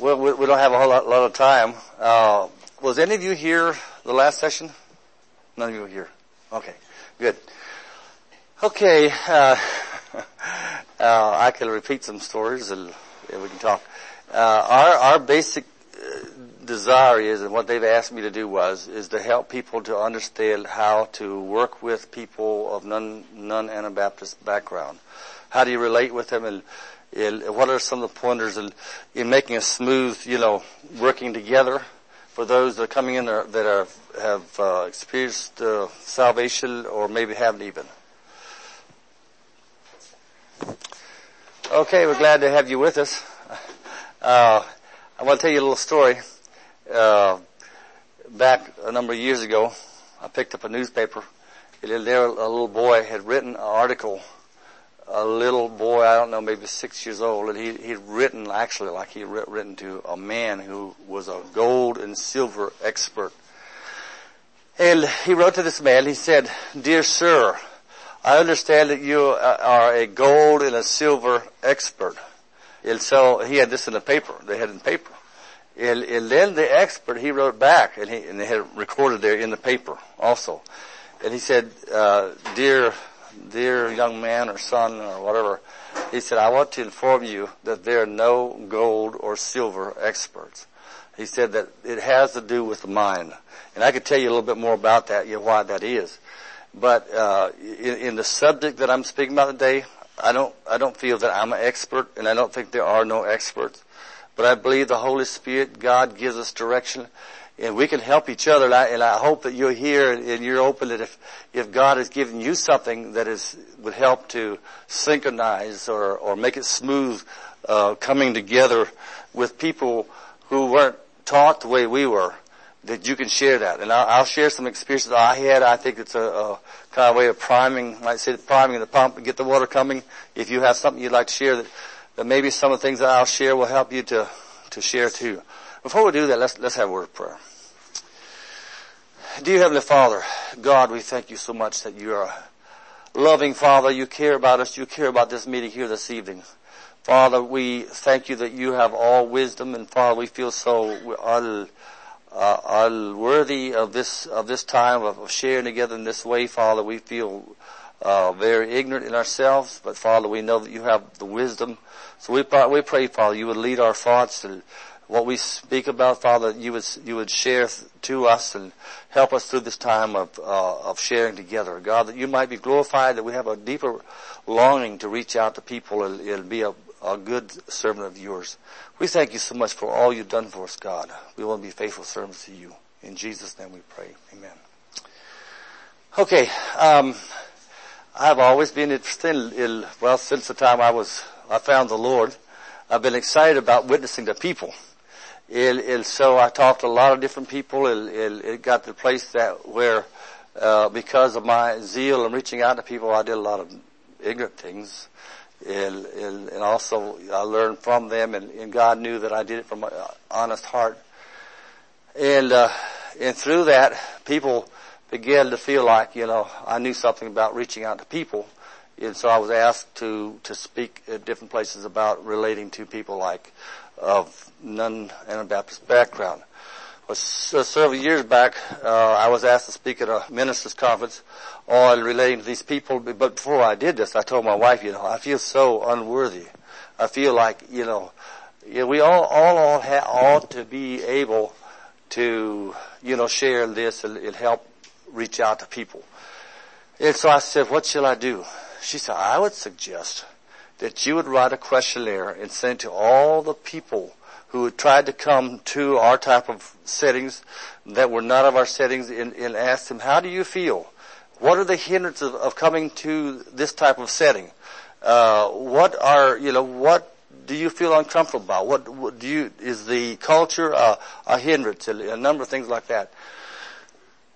Well, we don't have a whole lot of time. Was any of you here the last session? None of you were here. Okay, good. Okay, I can repeat some stories and we can talk. Our basic desire is, and what they've asked me to do is to help people to understand how to work with people of non-Anabaptist background. How do you relate with them, and what are some of the pointers in making a smooth, working together for those that are coming in that have experienced salvation or maybe haven't even. Okay, we're glad to have you with us. I want to tell you a little story. Back a number of years ago, I picked up a newspaper, and there a little boy had written an article. A little boy, I don't know, maybe 6 years old, and he'd written to a man who was a gold and silver expert. And he wrote to this man, he said, "Dear sir, I understand that you are a gold and a silver expert." And so he had this in the paper. They had it in the paper. And then the expert, he wrote back, and they had recorded there in the paper also. And he said, Dear young man or son or whatever, he said, "I want to inform you that there are no gold or silver experts." He said that it has to do with the mind. And I could tell you a little bit more about that, why that is. But in the subject that I'm speaking about today, I don't feel that I'm an expert, and I don't think there are no experts. But I believe the Holy Spirit, God gives us direction, and we can help each other. And I hope that you're here and you're open, that if God has given you something that would help to synchronize or make it smooth, coming together with people who weren't taught the way we were, that you can share that. And I'll share some experiences that I had. I think it's a kind of way of priming, like I said, priming the pump and get the water coming. If you have something you'd like to share, that maybe some of the things that I'll share will help you to share too. Before we do that, let's have a word of prayer. Dear Heavenly Father, God, we thank you so much that you are a loving Father. You care about us. You care about this meeting here this evening. Father, we thank you that you have all wisdom, and Father, we feel so unworthy of this time of sharing together in this way. Father, we feel very ignorant in ourselves, but Father, we know that you have the wisdom. So we pray, Father, you would lead our thoughts and what we speak about, Father, you would share to us and help us through this time of sharing together. God, that you might be glorified, that we have a deeper longing to reach out to people and be a good servant of yours. We thank you so much for all you've done for us, God. We want to be faithful servants to you. In Jesus' name we pray. Amen. Okay, I've always been interested since the time I found the Lord, I've been excited about witnessing to people. And so I talked to a lot of different people, and it got to the place where because of my zeal in reaching out to people, I did a lot of ignorant things, and also I learned from them, and God knew that I did it from an honest heart. And through that, people began to feel like, I knew something about reaching out to people, and so I was asked to speak at different places about relating to people of non-Anabaptist background. Well, several years back, I was asked to speak at a ministers' conference on relating to these people. But before I did this, I told my wife, I feel so unworthy. I feel like, we all ought to be able to, share this and help reach out to people. And so I said, "What shall I do?" She said, "I would suggest that you would write a questionnaire and send it to all the people who had tried to come to our type of settings that were not of our settings, and ask them, how do you feel? What are the hindrances of coming to this type of setting? What do you feel uncomfortable about? Is the culture a hindrance?" And a number of things like that.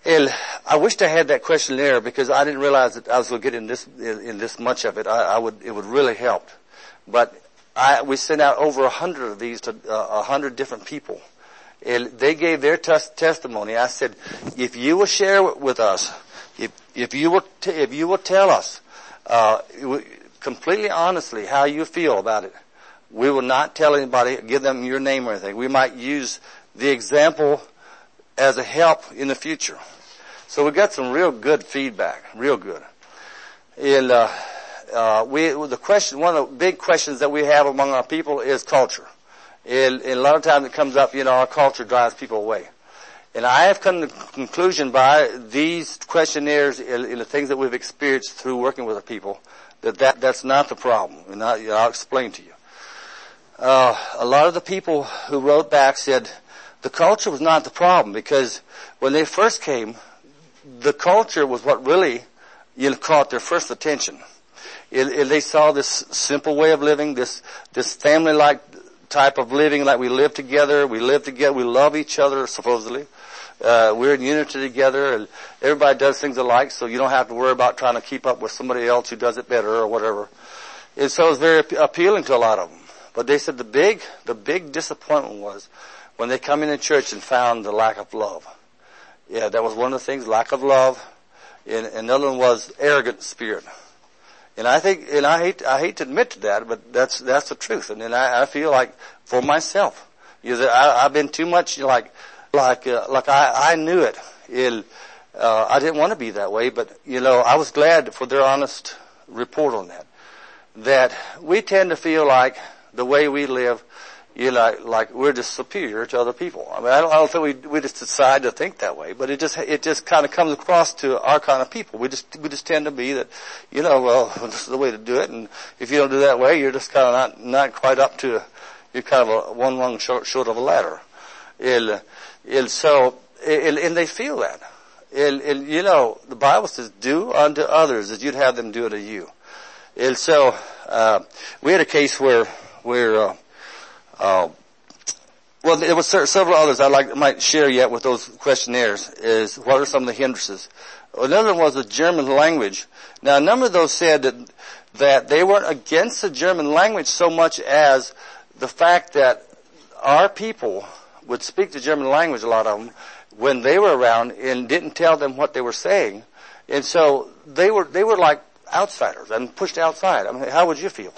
And I wished I had that questionnaire, because I didn't realize that I was going to get in this much of it. It would really help. But we sent out over 100 of these to 100 different people, and they gave their testimony. I said, if you will share with us, if you will tell us completely honestly how you feel about it, We will not tell anybody, give them your name or anything. We might use the example as a help in the future. So we got some real good feedback, real good. And one of the big questions that we have among our people is culture. And a lot of times it comes up, our culture drives people away. And I have come to the conclusion by these questionnaires and the things that we've experienced through working with the people that's not the problem. And I'll explain to you. A lot of the people who wrote back said the culture was not the problem, because when they first came, the culture was what really caught their first attention. They saw this simple way of living, this family-like type of living, like we live together, we love each other, supposedly. We're in unity together, and everybody does things alike, so you don't have to worry about trying to keep up with somebody else who does it better or whatever. And so it was very appealing to a lot of them. But they said the big disappointment was when they come into church and found the lack of love. Yeah, that was one of the things, lack of love. And another one was arrogant spirit. And I hate to admit to that, but that's the truth. And then I feel like for myself, I've been too much like I knew it. I didn't want to be that way, but I was glad for their honest report on that. That we tend to feel like the way we live, like we're just superior to other people. I mean, I don't think we just decide to think that way, but it just kind of comes across to our kind of people. We just tend to be that, this is the way to do it, and if you don't do that way, you're just kind of not quite up to, you're kind of one rung short of a ladder. And they feel that. The Bible says, do unto others as you'd have them do unto you. And so, we had a case where there were several others I might share yet with those questionnaires, is what are some of the hindrances. Another one was the German language. Now, a number of those said that they weren't against the German language so much as the fact that our people would speak the German language, a lot of them, when they were around, and didn't tell them what they were saying. And so they were like outsiders and pushed outside. I mean, how would you feel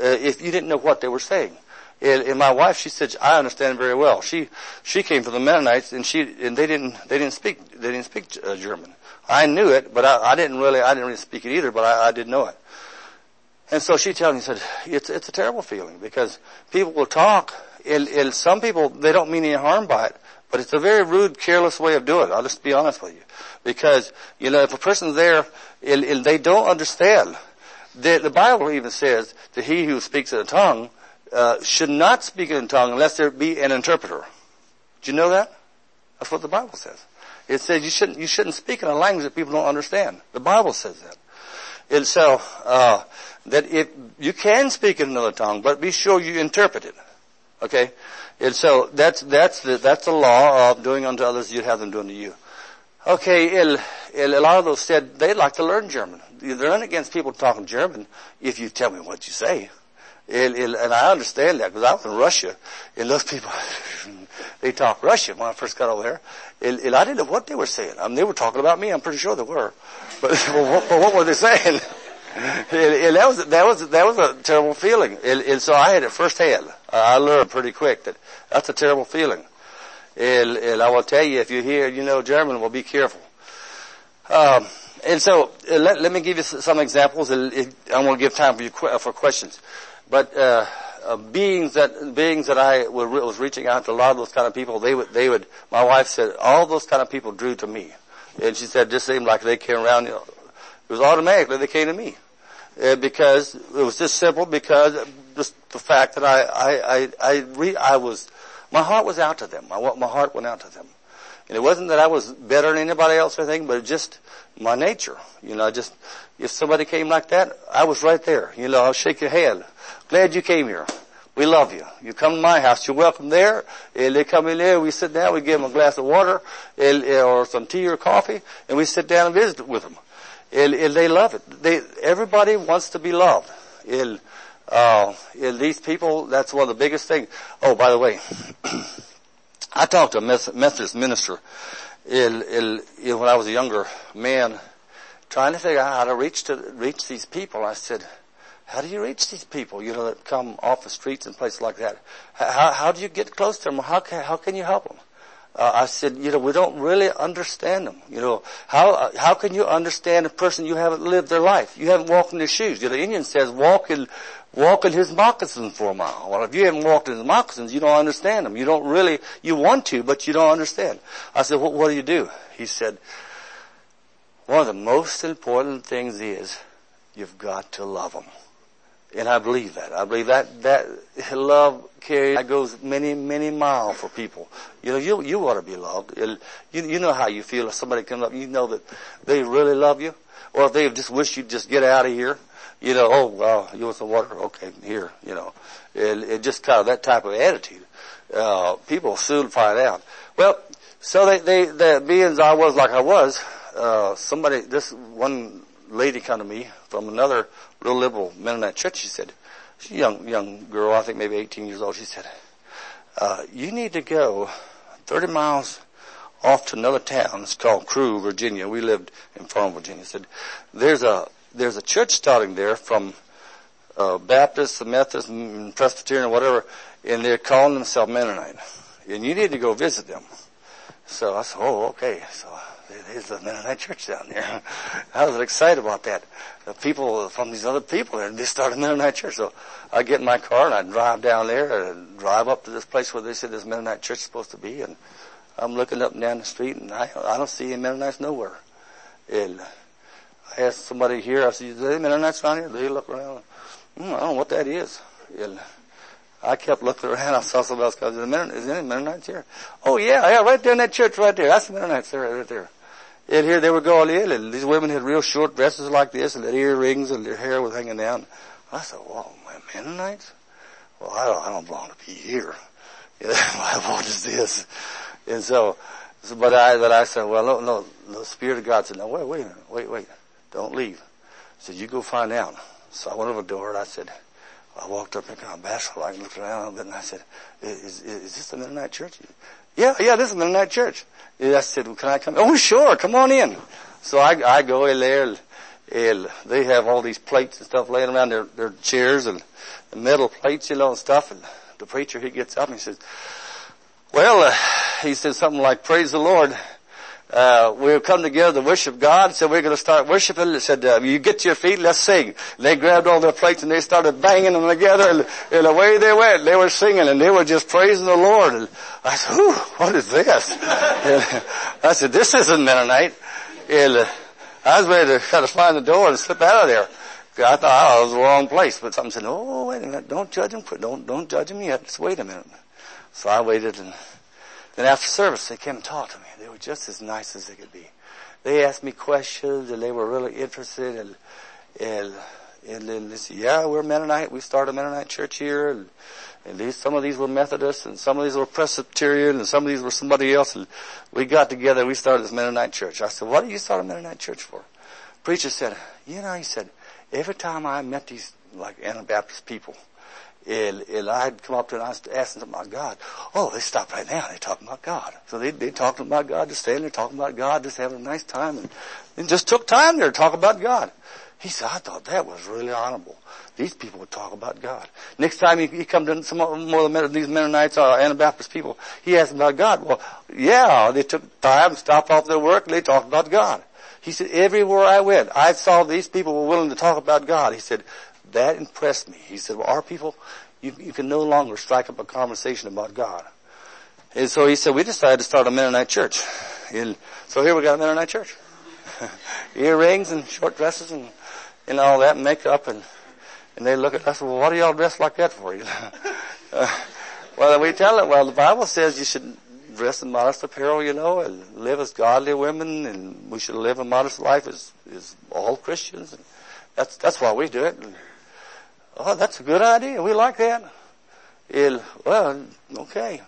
if you didn't know what they were saying? And my wife, she said, I understand very well. She came from the Mennonites, and they didn't speak German. I knew it, but I didn't really speak it either, but I did know it. And so she told me, said, it's a terrible feeling, because people will talk, and some people, they don't mean any harm by it, but it's a very rude, careless way of doing it. I'll just be honest with you. Because, if a person's there, and they don't understand, the Bible even says that he who speaks in a tongue should not speak in a tongue unless there be an interpreter. Do you know that? That's what the Bible says. It says you shouldn't speak in a language that people don't understand. The Bible says that. And so, that if you can speak in another tongue, but be sure you interpret it. Okay? And so that's the law of doing unto others you'd have them do unto you. Okay, a lot of those said they'd like to learn German. They're not against people talking German if you tell me what you say. And I understand that, because I was in Russia, and those people, they talk Russian when I first got over there. And I didn't know what they were saying. I mean, they were talking about me, I'm pretty sure they were. But what were they saying? And that was a terrible feeling. And so I had it firsthand. I learned pretty quick that's a terrible feeling. And I will tell you, if you hear, German, well, be careful. And so let me give you some examples. I want to give time for questions. But beings that I was reaching out to, a lot of those kind of people, they would. My wife said all those kind of people drew to me, and she said it just seemed like they came around. It was automatically they came to me because it was just simple. Because just the fact that my heart was out to them. My heart went out to them, and it wasn't that I was better than anybody else or anything, but it just my nature. If somebody came like that, I was right there. I'll shake your hand. Glad you came here. We love you. You come to my house. You're welcome there. And they come in there. We sit down. We give them a glass of water or some tea or coffee, and we sit down and visit with them. And they love it. Everybody wants to be loved. And these people, that's one of the biggest things. Oh, by the way, I talked to a Methodist minister when I was a younger man, trying to figure out how to reach these people. I said, How do you reach these people, you know, that come off the streets and places like that? How do you get close to them? How can you help them? I said, you know, we don't really understand them. You know, how can you understand a person you haven't lived their life? You haven't walked in their shoes. You know, the Indian says walk in his moccasins for a mile. Well, if you haven't walked in his moccasins, you don't understand them. You don't really, you want to, but you don't understand. I said, what do you do? He said, one of the most important things is you've got to love them. And I believe that. I believe that love carries, that goes many, many miles for people. You know, you want to be loved. You know how you feel if somebody comes up, you know that they really love you. Or if they just wish you'd just get out of here. You know, oh, well, you want some water? Okay, here, you know. It just kind of that type of attitude. People soon find out. Well, so they being I was like I was, this one lady come to me from another real liberal Mennonite church. She said, she's a young girl, I think maybe 18 years old. She said, you need to go 30 miles off to another town. It's called Crewe, Virginia. We lived in Farmville, Virginia. She said, there's a church starting there from Baptists, Methodists, and Presbyterian, whatever, and they're calling themselves Mennonite. And you need to go visit them. So I said, oh, okay. So there's a Mennonite church down there. I was excited about that. The people from these other people there, they started a Mennonite church. So I get in my car and I drive down there and drive up to this place where they said this Mennonite church is supposed to be. And I'm looking up and down the street and I don't see any Mennonites nowhere. And I asked somebody here, I said, is there any Mennonites around here? They look around. I don't know what that is. And I kept looking around. I saw somebody else come. Is there any Mennonites here? Oh, yeah, right there in that church right there. That's the Mennonites there, right there. And here they were going in, and these women had real short dresses like this, and their earrings, and their hair was hanging down. I said, well, my Mennonites? Well, I don't belong to be here. What is this? And so I said, well, no, the Spirit of God said, no, wait a minute, don't leave. I said, you go find out. So I went over the door, and I said, I walked up and kind of bashful-like and looked around a bit, and I said, is this the Mennonite church? Yeah, this is the Mennonite church. And I said, well, can I come? Oh, sure, come on in. So I go in there, and they have all these plates and stuff laying around their chairs and metal plates, you know, and stuff. And the preacher, he gets up and he says, well, he says something like, praise the Lord. We'll come together to worship God. So we're going to start worshiping. It said, you get to your feet, let's sing. And they grabbed all their plates and they started banging them together, and away they went. They were singing and they were just praising the Lord. And I said, whew, what is this? And I said, this isn't Mennonite. And I was ready to kind of find the door and slip out of there. I thought I was in the wrong place. But something said, oh, wait a minute, don't judge him. Don't judge him yet. Just wait a minute. So I waited, and then after service, they came and talked to me. They were just as nice as they could be. They asked me questions, and they were really interested. And then they said, yeah, we're Mennonite. We started a Mennonite church here. And these, some of these were Methodists, and some of these were Presbyterian, and some of these were somebody else. And we got together, and we started this Mennonite church. I said, what do you start a Mennonite church for? Preacher said, you know, he said, every time I met these, like, Anabaptist people, and I'd come up to them and I was asking them about God. Oh, they stopped right now. They talking about God. So they talking about God, just standing there talking about God, just having a nice time, and just took time there to talk about God. He said, I thought that was really honorable. These people would talk about God. Next time he come to some more of these Mennonites or Anabaptist people, he asked them about God. Well, yeah, they took time, stopped off their work, and they talked about God. He said, everywhere I went, I saw these people were willing to talk about God. He said, that impressed me. He said, well, our people, you can no longer strike up a conversation about God. And so he said, we decided to start a Mennonite church. And so here we got a Mennonite church. Earrings and short dresses and all that, and makeup. And they look at us, well, what are y'all dressed like that for? Well, we tell them, well, the Bible says you should dress in modest apparel, you know, and live as godly women, and we should live a modest life as all Christians. And that's why we do it. And, oh, that's a good idea. We like that. Well, okay.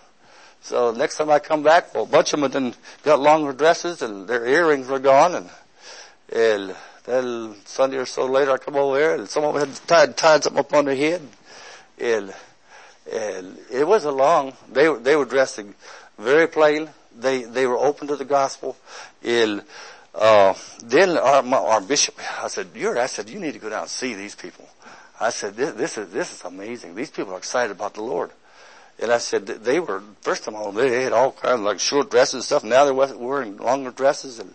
So next time I come back, well, a bunch of them then got longer dresses and their earrings were gone. And then Sunday or so later, I come over there and some of them had tied something up on their head. And it wasn't long. They were dressing very plain. They were open to the gospel. Then our bishop, I said, you need to go down and see these people. I said, this is amazing. These people are excited about the Lord. And I said, they were, first of all, they had all kinds of like short dresses and stuff. Now they're wearing longer dresses and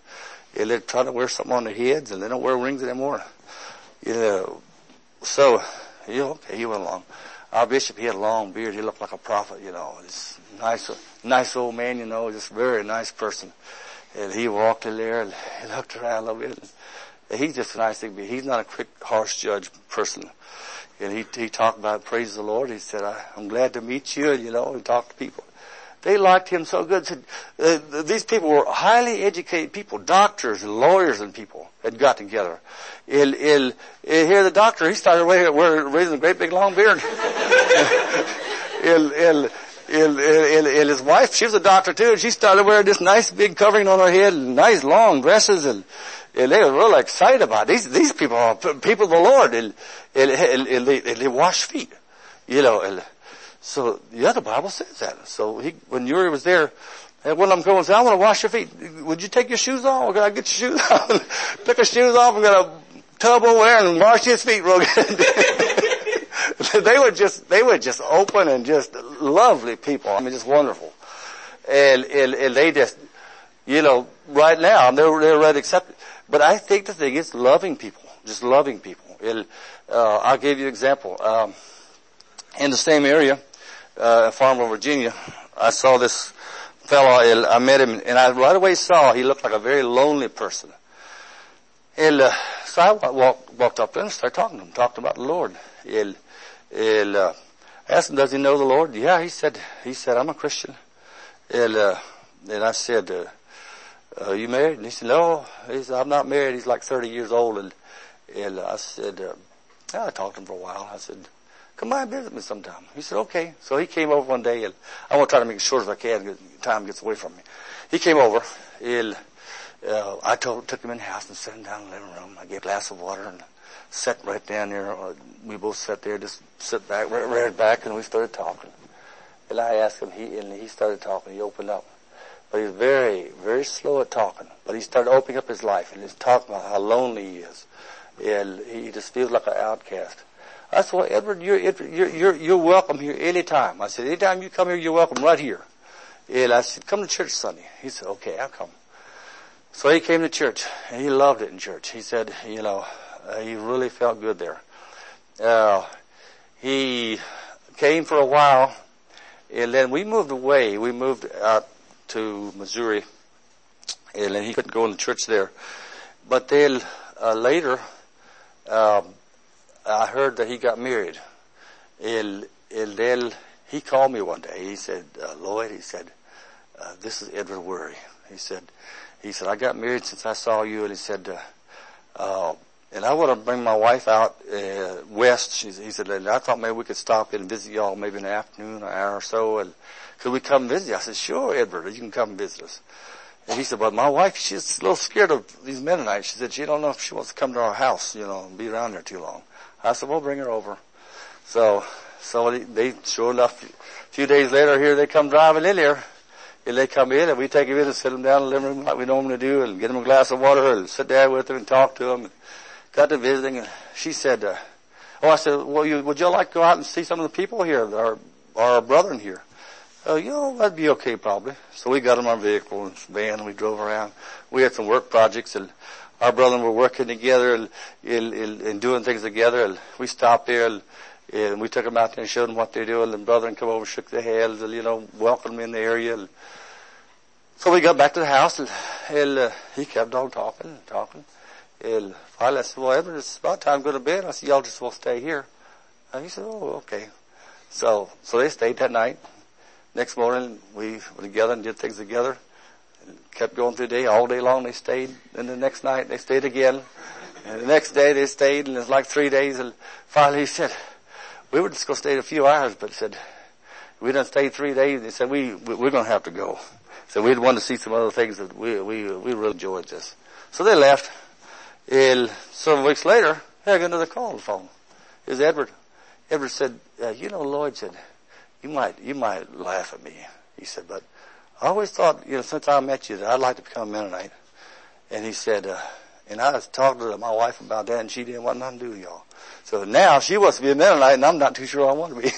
they're trying to wear something on their heads and they don't wear rings anymore. You know, so, you know, okay, he went along. Our bishop, he had a long beard. He looked like a prophet, you know. This nice old man, you know, just very nice person. And he walked in there and he looked around a little bit. And he's just a nice thing. He's not a quick, harsh judge person. And he talked about praise the Lord. He said, I'm glad to meet you, you know, and talk to people. They liked him so good. Said, these people were highly educated people, doctors and lawyers and people had got together. And here the doctor, he started raising a great big long beard. And his wife, she was a doctor too, and she started wearing this nice big covering on her head and nice long dresses and they were really excited about it. These people are people of the Lord and they wash feet, you know, and so the other Bible says that. So when Uri was there, and one of them going and said, I want to wash your feet. Would you take your shoes off? Can I get your shoes off? Took his shoes off and got a tub over there and washed his feet real good. they were just open and just lovely people. I mean, just wonderful. And they just, you know, right now, they're ready to accept it. But I think the thing is loving people. Just loving people. I'll give you an example. In the same area, Farmville, Virginia, I saw this fellow, and I met him, and I right away saw he looked like a very lonely person. So I walked up to him and started talking to him, talked about the Lord. And asked him, does he know the Lord? Yeah, he said, I'm a Christian. And I said, are you married? And he said, no, I'm not married. He's like 30 years old. And I said, I talked to him for a while. I said, come by and visit me sometime. He said, okay. So he came over one day, and I want to try to make it short as I can because time gets away from me. He came over, and I took him in the house and sat him down in the living room. I gave a glass of water and sat right down there. We both sat there, just sit back, reared back, and we started talking. And I asked him, and he started talking. He opened up. But he was very, very slow at talking. But he started opening up his life, and he was talking about how lonely he is. And he just feels like an outcast. I said, well, Edward, you're welcome here anytime. I said, anytime you come here, you're welcome right here. And I said, come to church Sunday. He said, okay, I'll come. So he came to church, and he loved it in church. He said, you know, he really felt good there. He came for a while, and then we moved away. We moved out to Missouri, and then he couldn't go into church there. But then later, I heard that he got married, and then he called me one day. He said, Lloyd, he said, this is Edward Worry. He said, I got married since I saw you, and he said, and I want to bring my wife out west. He said, and I thought maybe we could stop in and visit y'all maybe in the afternoon, an hour or so, and could we come visit you? I said, sure, Edward, you can come visit us. And he said, but my wife, she's a little scared of these Mennonites. She said, she don't know if she wants to come to our house, you know, and be around there too long. I said, well, bring her over. So they, sure enough, a few days later, here they come driving in here. And they come in, and we take him in and sit him down in the living room like we normally do, and get him a glass of water, and sit down with him and talk to him. And got to visiting, and she said, I said, well, would you like to go out and see some of the people here, our brethren here? You know, that'd be okay probably. So we got in our vehicle and van, and we drove around. We had some work projects, and our brethren were working together and doing things together, and we stopped there and we took them out there and showed them what they're doing, and the brethren come over, shook their hands, and, you know, welcomed them in the area. And so we got back to the house, and he kept on talking. And finally I said, well, Edward, it's about time to go to bed. I said, y'all just will stay here. And he said, oh, okay. So they stayed that night. Next morning we were together and did things together. Kept going through the day, all day long they stayed, and the next night they stayed again, and the next day they stayed, and it was like 3 days, and finally he said, we were just going to stay a few hours, but said, we done stayed 3 days, and he said, we're going to have to go. So we'd wanted to see some other things that we really enjoyed this. So they left, and some weeks later, I got another call on the phone. It was Edward. Edward said, you know, Lloyd said, you might laugh at me. He said, but I always thought, you know, since I met you that I'd like to become a Mennonite. And he said, And I was talking to my wife about that, and she didn't want nothing to do with y'all. So now she wants to be a Mennonite, and I'm not too sure I want to be.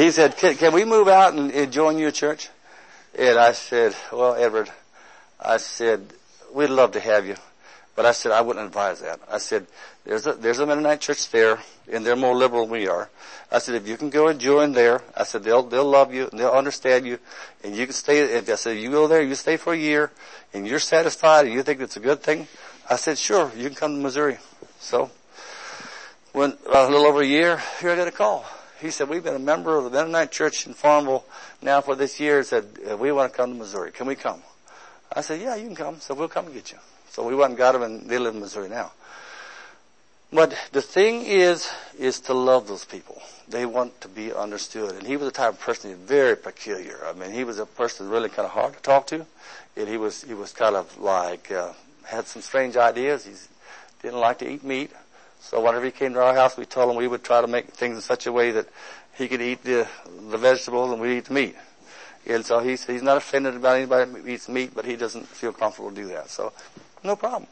He said, can we move out and join your church? And I said, well, Edward, I said, we'd love to have you. But I said, I wouldn't advise that. I said, there's a Mennonite church there, and they're more liberal than we are. I said, if you can go and join there, I said, they'll love you, and they'll understand you, and you can stay. If I said, you go there, you stay for a year, and you're satisfied, and you think it's a good thing, I said, sure, you can come to Missouri. So, when a little over a year, here I got a call. He said, we've been a member of the Mennonite church in Farmville now for this year. He said, we want to come to Missouri. Can we come? I said, yeah, you can come. So we'll come and get you. So we went and got them, and they live in Missouri now. But the thing is to love those people. They want to be understood. And he was a type of person who was very peculiar. I mean, he was a person really kind of hard to talk to. And he was kind of like, had some strange ideas. He didn't like to eat meat. So whenever he came to our house, we told him we would try to make things in such a way that he could eat the vegetables and we eat the meat. And so he's not offended about anybody who eats meat, but he doesn't feel comfortable to do that. So, no problem.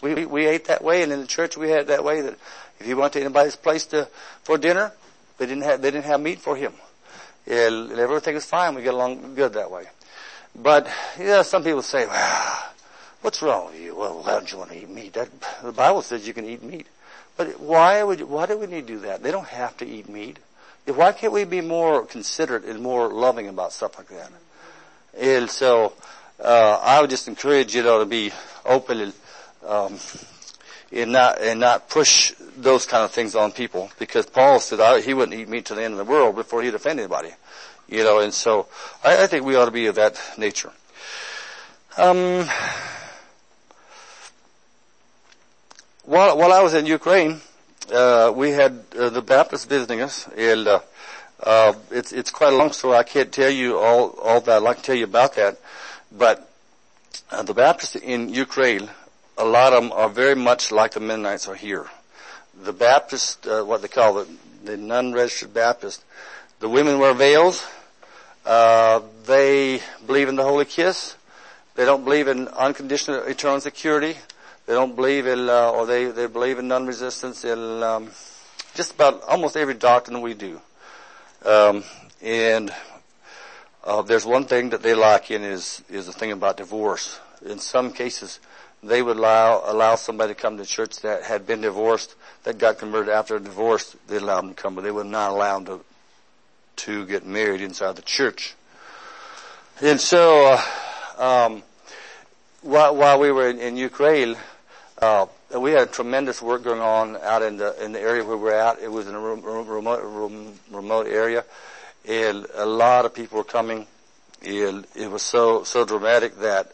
We ate that way, and in the church we had it that way that if he went to anybody's place for dinner, they didn't have meat for him, and everything was fine. We got along good that way. But some people say, "Well, what's wrong with you? Well, why don't you want to eat meat? The Bible says you can eat meat." But why do we need to do that? They don't have to eat meat. Why can't we be more considerate and more loving about stuff like that? And so. I would just encourage to be open and not push those kind of things on people, because Paul said he wouldn't eat meat to the end of the world before he'd offend anybody, And so I think we ought to be of that nature. While I was in Ukraine, we had the Baptists visiting us, and it's quite a long story. I can't tell you all that I'd like to tell you about that. But the Baptists in Ukraine, a lot of them are very much like the Mennonites are here. The Baptists, what they call the non-registered Baptists, the women wear veils. They believe in the holy kiss. They don't believe in unconditional eternal security. They don't believe in, or they believe in non-resistance in just about almost every doctrine we do. There's one thing that they like in is the thing about divorce. In some cases, they would allow somebody to come to church that had been divorced, that got converted after a divorce. They allowed them to come, but they would not allow them to get married inside the church. And so, while we were in Ukraine, we had tremendous work going on out in the area where we're at. It was in a remote area. And a lot of people were coming, and it was so dramatic that,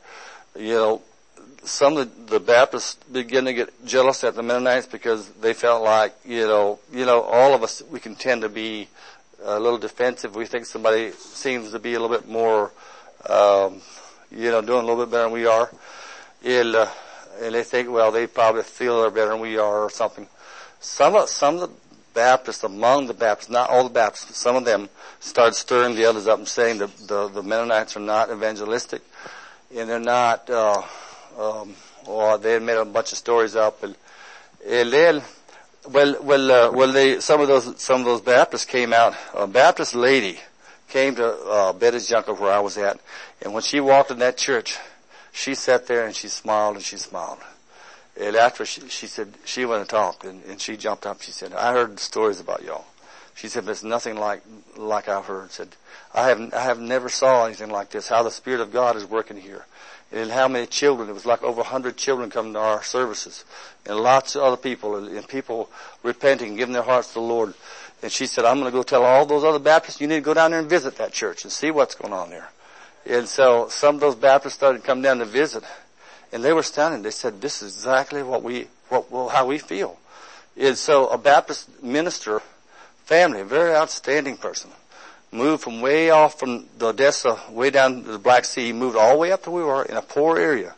some of the Baptists began to get jealous at the Mennonites because they felt like, all of us, we can tend to be a little defensive. We think somebody seems to be a little bit more, doing a little bit better than we are. And they think, well, they probably feel they're better than we are or something. Some of the Baptists, among the Baptists, not all the Baptists, but some of them started stirring the others up and saying the Mennonites are not evangelistic, and they're not, or they had made a bunch of stories up, and then, some of those Baptists came out. A Baptist lady came to Bittes-Yunker where I was at, and when she walked in that church, she sat there and she smiled and she smiled. And after she said, she went and talked, and she jumped up. She said, I heard stories about y'all. She said, but it's nothing like I've heard. She said, I have never saw anything like this, how the Spirit of God is working here. And how many children, it was like over 100 children coming to our services. And lots of other people, and people repenting, giving their hearts to the Lord. And she said, I'm going to go tell all those other Baptists, you need to go down there and visit that church and see what's going on there. And so some of those Baptists started to come down to visit. And they were astounded. They said, this is exactly how we feel. And so a Baptist minister family, a very outstanding person, moved from way off from the Odessa, way down to the Black Sea, moved all the way up to where we were in a poor area.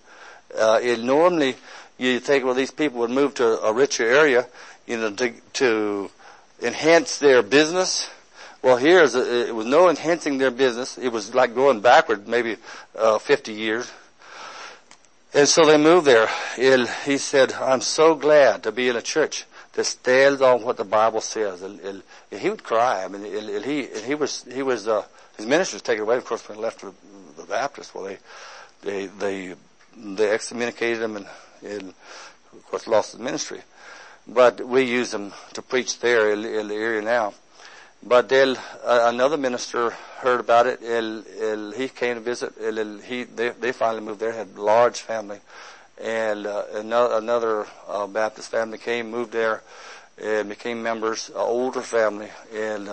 And normally you think, well, these people would move to a richer area, to enhance their business. Well, it was no enhancing their business. It was like going backward maybe 50 years. And so they moved there. He said, I'm so glad to be in a church that stands on what the Bible says. And he would cry. I mean, his ministry was taken away, of course, when he left the Baptists. Well, they excommunicated him and of course, lost his ministry. But we use him to preach there in the area now. But then another minister heard about it, and he came to visit, and they finally moved there, had a large family. And another Baptist family came, moved there, and became members, an older family. And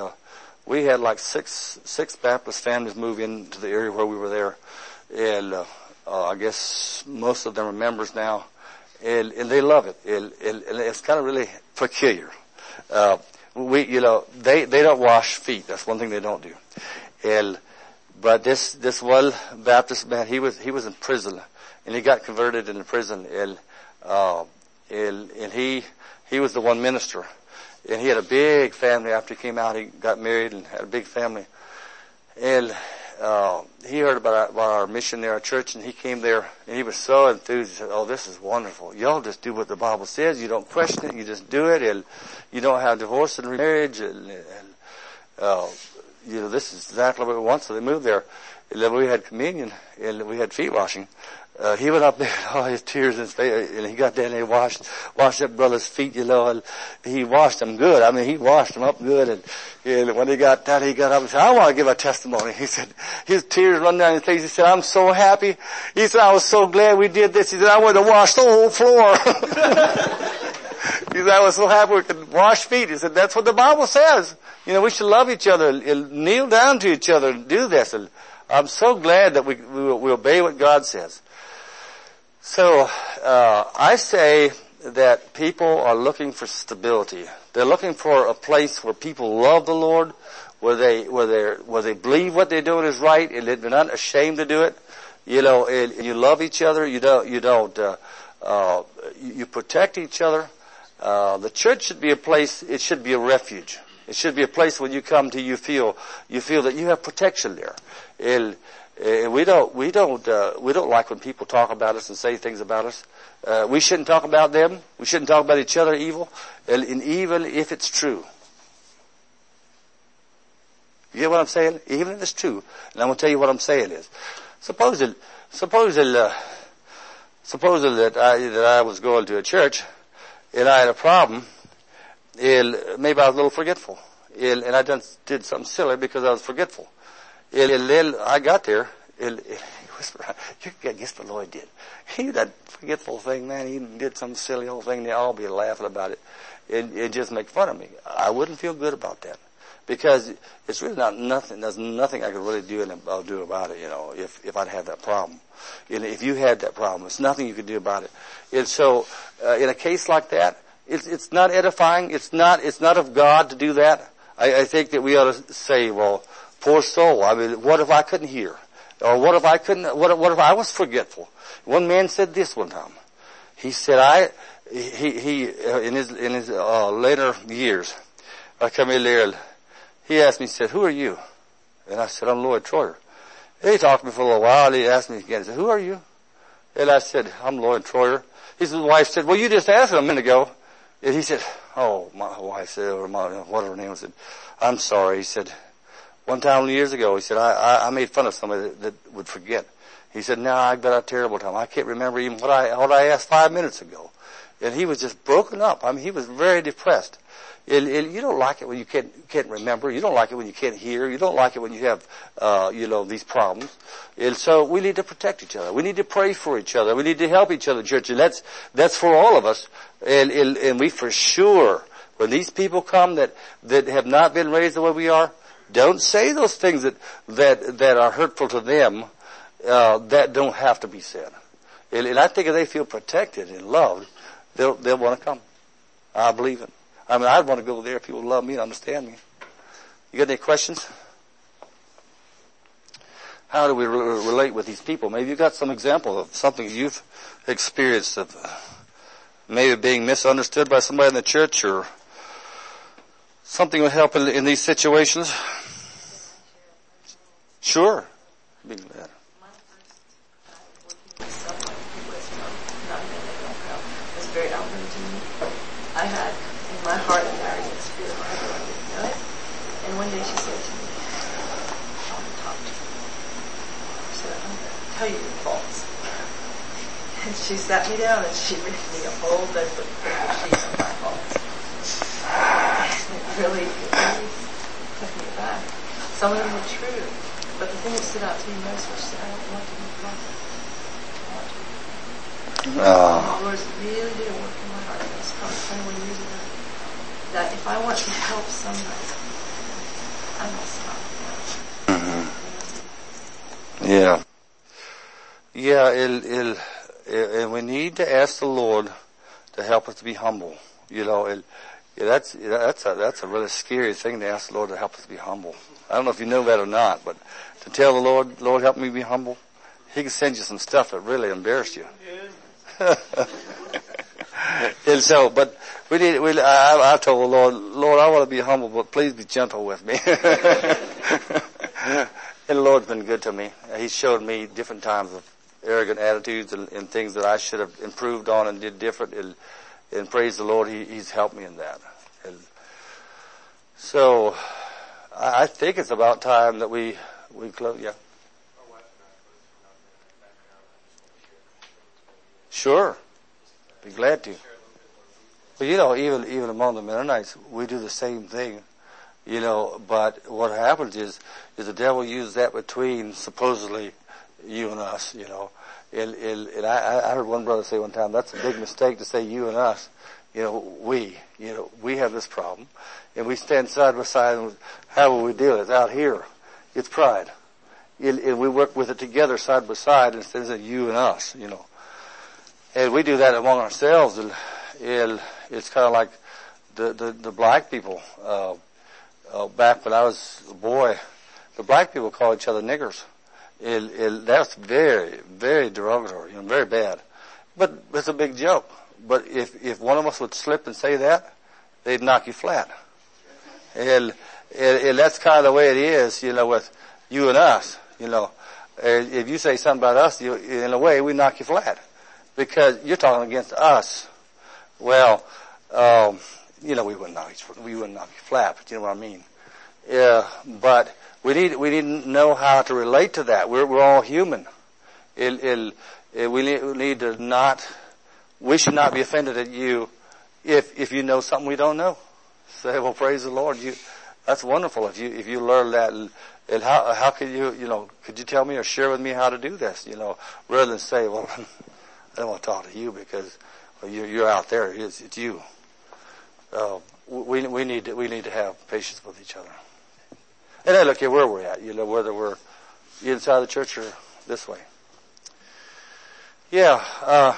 we had like six Baptist families move into the area where we were there. And I guess most of them are members now. And they love it. And it's kind of really peculiar. They don't wash feet. That's one thing they don't do. But this one Baptist man, he was in prison, and he got converted in the prison. And he was the one minister, and he had a big family. After he came out, he got married and had a big family. And he heard about our mission there, our church, and he came there, and he was so enthused. He said, oh, this is wonderful. Y'all just do what the Bible says. You don't question it. You just do it. And you don't have divorce and remarriage. And this is exactly what we want. So they moved there. And then we had communion, and we had feet washing. He went up there, all his tears in his face, and he got down there and washed that brother's feet, and he washed them good. I mean, he washed them up good, and when he got down, he got up and said, I want to give a testimony. He said, his tears run down his face. He said, I'm so happy. He said, I was so glad we did this. He said, I wanted to wash the whole floor. He said, I was so happy we could wash feet. He said, that's what the Bible says. We should love each other, and kneel down to each other and do this. And I'm so glad that we obey what God says. So I say that people are looking for stability. They're looking for a place where people love the Lord, where they believe what they're doing is right, and they're not ashamed to do it. And you love each other. You protect each other. The church should be a place. It should be a refuge. It should be a place when you come to, you feel that you have protection there. And we don't like when people talk about us and say things about us. We shouldn't talk about them. We shouldn't talk about each other evil, and even if it's true. You get what I'm saying? Even if it's true. And I'm going to tell you what I'm saying is, suppose that I was going to a church, and I had a problem, and maybe I was a little forgetful, and I did something silly because I was forgetful. And then I got there, and he whispered, you can guess what Lloyd did. He did that forgetful thing, man. He did some silly old thing. They all be laughing about it and just make fun of me. I wouldn't feel good about that, because it's really not nothing. There's nothing I could really do about it, if I'd had that problem. And if you had that problem, there's nothing you could do about it. And so, in a case like that, it's not edifying. It's not of God to do that. I think that we ought to say, well, poor soul. I mean, what if I couldn't hear? Or what if I couldn't? What if I was forgetful? One man said this one time. He said, in his later years, I come in there. He asked me, he said, "Who are you?" And I said, "I'm Lloyd Troyer." And he talked to me for a little while. And he asked me again. He said, "Who are you?" And I said, "I'm Lloyd Troyer." His wife said, "Well, you just asked him a minute ago." And he said, "Oh, my wife said, or my whatever her name was, said, I'm sorry." He said, one time years ago, he said, I made fun of somebody that would forget. He said, now I've got a terrible time. I can't remember even what I asked 5 minutes ago. And he was just broken up. I mean, he was very depressed. And you don't like it when you can't remember. You don't like it when you can't hear. You don't like it when you have, these problems. And so we need to protect each other. We need to pray for each other. We need to help each other, church. And that's for all of us. And we for sure, when these people come that have not been raised the way we are, don't say those things that are hurtful to them, that don't have to be said. And I think if they feel protected and loved, they'll want to come. I believe it. I mean, I'd want to go there if people love me and understand me. You got any questions? How do we relate with these people? Maybe you got some example of something you've experienced of maybe being misunderstood by somebody in the church, or something would help in these situations. Sure. Being glad. My first time working with someone who was very evident to me. I had in my heart a marriage experience, I didn't know it. And one day she said to me, I want to talk to you. I said, I'm going to tell you your faults. And she sat me down and she read me a whole list of sheets of my faults. And it really took me back. Some of them were true, but the thing that stood out to me most was that I don't want to be perfect. The Lord's really did a work in my heart. I was probably 21 years ago. That if I want to help somebody, I must help. Mm-hmm. Yeah. Yeah, and we need to ask the Lord to help us to be humble. You know, that's a really scary thing to ask the Lord to help us to be humble. I don't know if you know that or not, but to tell the Lord, Lord, help me be humble, He can send you some stuff that really embarrassed you. Yeah. And so, but we need, I told the Lord, I want to be humble, but please be gentle with me. And the Lord's been good to me. He showed me different times of arrogant attitudes and things that I should have improved on and did different. And praise the Lord, He's helped me in that. And so I think it's about time that we close. Yeah. Sure. Be glad to. But you know, even among the Mennonites, we do the same thing. You know, but what happens is the devil uses that between supposedly you and us, you know. And I heard one brother say one time, that's a big mistake to say you and us. You know, we have this problem. And we stand side by side and how will we deal? It's out here. It's pride. And we work with it together side by side instead of you and us, you know. And we do that among ourselves. And it's kind of like the black people, back when I was a boy, the black people called each other niggers. That's very, very derogatory, you know, very bad. But it's a big joke. But if one of us would slip and say that, they'd knock you flat. And that's kind of the way it is, you know, with you and us, you know. And if you say something about us, in a way, we knock you flat. Because you're talking against us. Well, you know, we wouldn't knock you flat, but you know what I mean. Yeah, but we need to know how to relate to that. We're all human. We need to not, we should not be offended at you if you know something we don't know. Say, well, praise the Lord, that's wonderful if you learn that. And how can could you tell me or share with me how to do this? You know, rather than say, well, I don't want to talk to you because you're out there. It's you. We need to have patience with each other. And I look at where we're at, you know, whether we're inside the church or this way. Yeah. I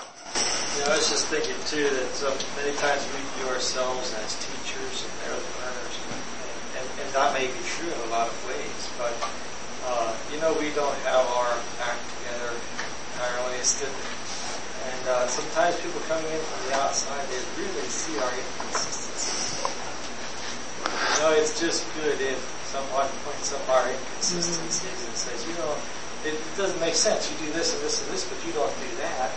was just thinking too that so many times we view ourselves as teachers and they're the learners, and that may be true in a lot of ways. But we don't have our act together entirely. And sometimes people coming in from the outside, they really see our inconsistencies. You know, it's just good if someone points up our inconsistencies and says, it doesn't make sense. You do this and this and this, but you don't do that.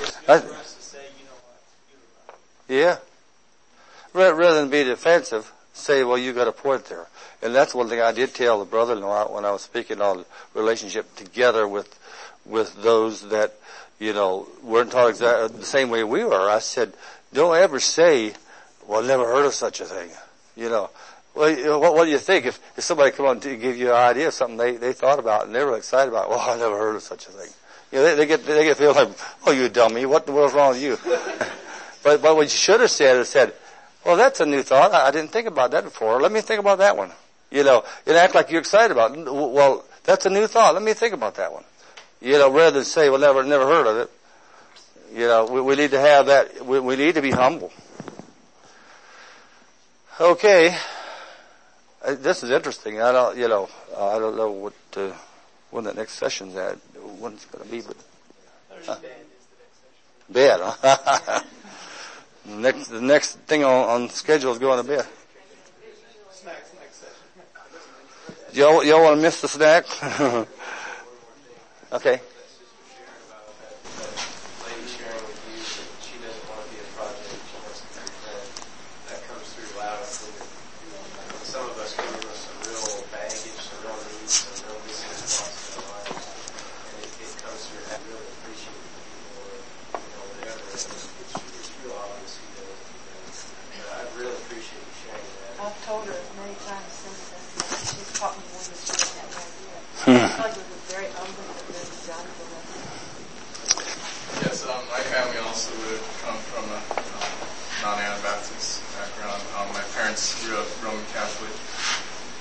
It's good for us to say, you know what, you're right. Yeah. Rather than be defensive, say, well, you got a point there. And that's one thing I did tell the brother-in-law when I was speaking on relationship together with those that, you know, weren't taught exactly the same way we were. I said, don't ever say, well, I've never heard of such a thing. You know, well, what do you think if somebody come on to give you an idea of something they thought about and they were excited about? Well, I never heard of such a thing. You know, they get feel like, oh, you dummy, what in the world's wrong with you? but what you should have said is said, well, that's a new thought. I didn't think about that before. Let me think about that one. You know, and act like you're excited about it. Well, that's a new thought. Let me think about that one. You know, rather than say, well, never heard of it. You know, we need to have that. We need to be humble. Okay. This is interesting. I don't know when that next session's at, when it's going to be, but. Thursday is the next session. Bed, huh? The next thing on schedule is going to bed. Next session. Y'all want to miss the snack? Okay. Lady sharing with you that she doesn't taught me more than that idea. I thought you were very humble and very valuable. Yes, my family also would have come from a non-Anabaptist background. My parents grew up Roman Catholic,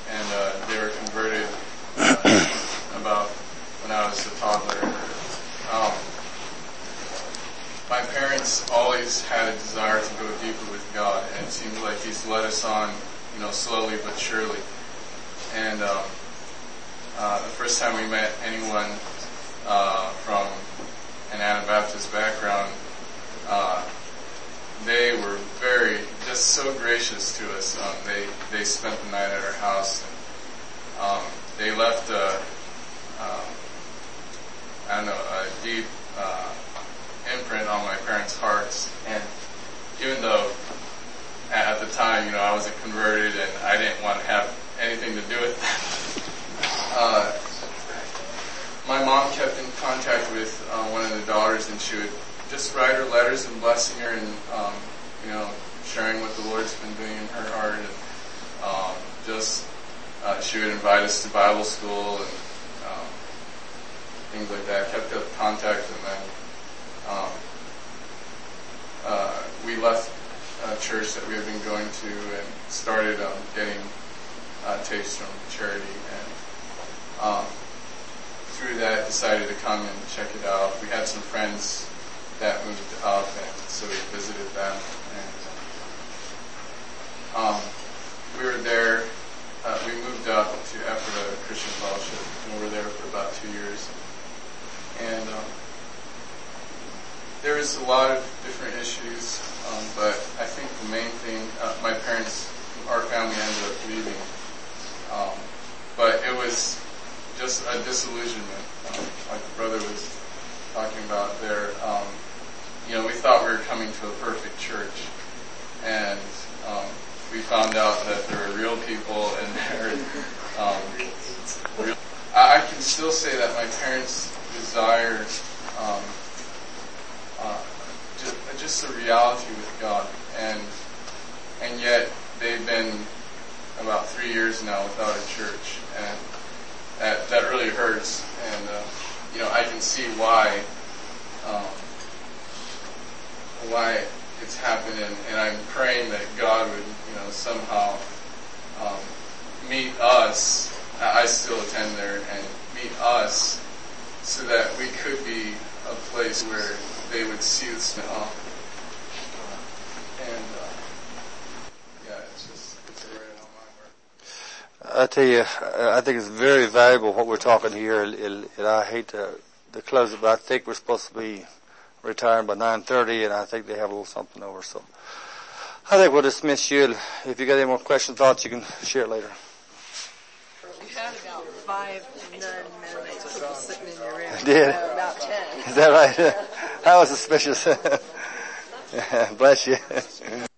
and they were converted about when I was a toddler. My parents always had a desire to go deeper with God, and it seems like He's led us on, slowly but surely. And the first time we met anyone from an Anabaptist background, they were just so gracious to us. They spent the night at our house. And, they left a deep imprint on my parents' hearts, and even though at the time, I wasn't converted and I didn't want to have anything to do with them, my mom kept in contact with one of the daughters, and she would just write her letters and blessing her and, sharing what the Lord's been doing in her heart, and she would invite us to Bible school and things like that. I kept up contact, and then we left a church that we had been going to and started getting tapes from charity, and through that decided to come and check it out. We had some friends that moved up, and so we visited them, and we were there. We moved up to Ephrata Christian Fellowship, and we were there for about 2 years, and there was a lot of different issues, but I think the main thing, our family ended up leaving, but it was just a disillusionment, like the brother was talking about there. We thought we were coming to a perfect church, and we found out that there were real people in there. I can still say that my parents' desire just the reality with God, and yet they've been about 3 years now without a church, and that really hurts. And I can see why it's happened, and I'm praying that God would somehow meet us. I still attend there, and meet us so that we could be a place where they would see this now. And it's right on my heart. I tell you, I think it's very valuable what we're talking here, and I hate to close it, but I think we're supposed to be retiring by 9:30, and I think they have a little something over, so I think we'll dismiss you. If you got any more questions, thoughts, you can share it later. You had about 5 non-Mennonite people sitting in your room. I did. About 10. Is that right? That was suspicious. Bless you.